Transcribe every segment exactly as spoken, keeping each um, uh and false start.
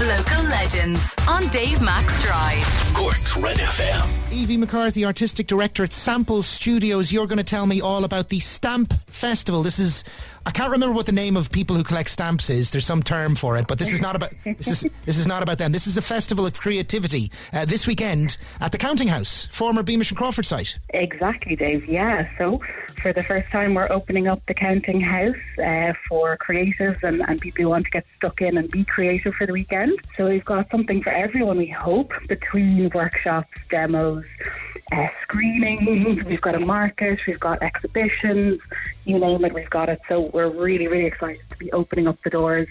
Local legends on Dave Max Drive. Cork's Red F M. Aoibhie McCarthy, Artistic Director at Sample Studios. You're going to tell me all about the Stamp Festival. This is, I can't remember what the name of people who collect stamps is. There's some term for it, but this is not about this is this is not about them. This is a festival of creativity uh, this weekend at the Counting House, former Beamish and Crawford site. Exactly, Dave. Yeah. So for the first time, we're opening up the Counting House uh, for creatives and, and people who want to get stuck in and be creative for the weekend. So we've got something for everyone, we hope, between workshops, demos, uh, screenings. We've got a market, we've got exhibitions, you name it, we've got it. So we're really, really excited to be opening up the doors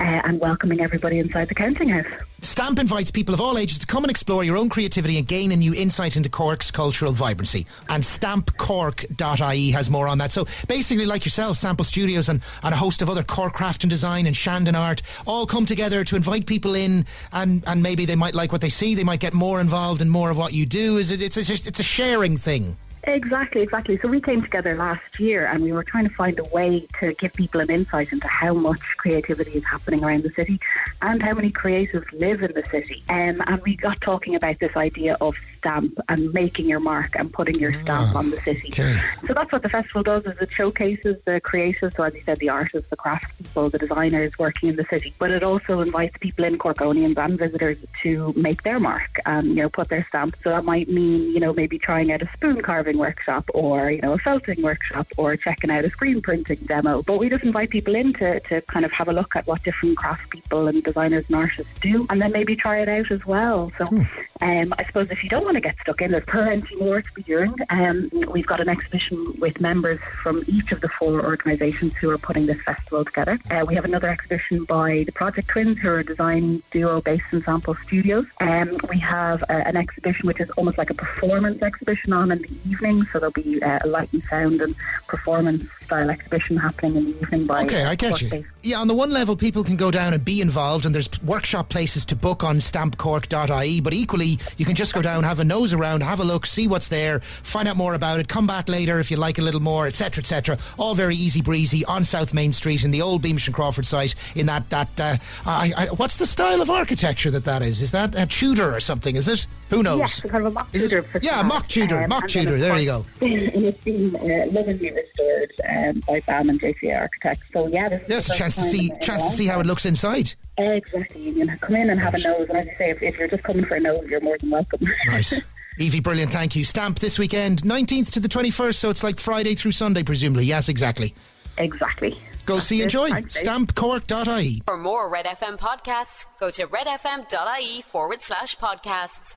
uh, and welcoming everybody inside the Counting House. Stamp invites people of all ages to come and explore your own creativity and gain a new insight into Cork's cultural vibrancy. And stamp cork dot I E has more on that. So basically, like yourself, Sample Studios and, and a host of other Cork craft and design and Shandon art all come together to invite people in, and, and maybe they might like what they see. They might get more involved in more of what you do. Is it? It's a, it's a sharing thing. Exactly, exactly. So we came together last year and we were trying to find a way to give people an insight into how much creativity is happening around the city and how many creatives live in the city. Um, and we got talking about this idea of stamp and making your mark and putting your stamp oh, on the city. Okay. So that's what the festival does, is it showcases the creatives, so as you said, the artists, the craftspeople, the designers working in the city. But it also invites people in, Corkonians and visitors, to make their mark and, you know, put their stamp. So that might mean, you know, maybe trying out a spoon carving workshop, or you know, a felting workshop, or checking out a screen printing demo. But we just invite people in to, to kind of have a look at what different craft people and designers and artists do, and then maybe try it out as well. So hmm. um, I suppose if you don't want to get stuck in, there's plenty more to be doing. Um, we've got an exhibition with members from each of the four organisations who are putting this festival together. Uh, we have another exhibition by the Project Twins, who are a design duo based in Sample Studios. Um, we have a, an exhibition which is almost like a performance exhibition on in the evening. So there'll be uh, a light and sound and performance style exhibition happening in the evening. By okay, I get you. Yeah, on the one level, people can go down and be involved, and there's workshop places to book on stamp cork dot I E. But equally, you can just go down, have a nose around, have a look, see what's there, find out more about it, come back later if you like a little more, et cetera, et cetera. All very easy breezy on South Main Street in the old Beamish and Crawford site. In that that uh, I, I, what's the style of architecture that that is? Is that a Tudor or something? Is it? Who knows? Yes, yeah, kind of a mock Tudor. Yeah, mock Tudor, um, mock Tudor. There you go. It's been uh, lovingly restored um, by BAM and J C A Architects. So yeah, this is yes, the a chance to see, chance to see how it looks inside. Exactly. You can come in and have Gosh. a nose, and as I say, if, if you're just coming for a nose, you're more than welcome. Nice. Aoibhie, brilliant. Thank you. Stamp this weekend, nineteenth to the twenty-first. So it's like Friday through Sunday, presumably. Yes, exactly. Exactly. Go That's see and join. stamp cork dot I E. For more Red F M podcasts, go to redfm.ie forward slash podcasts.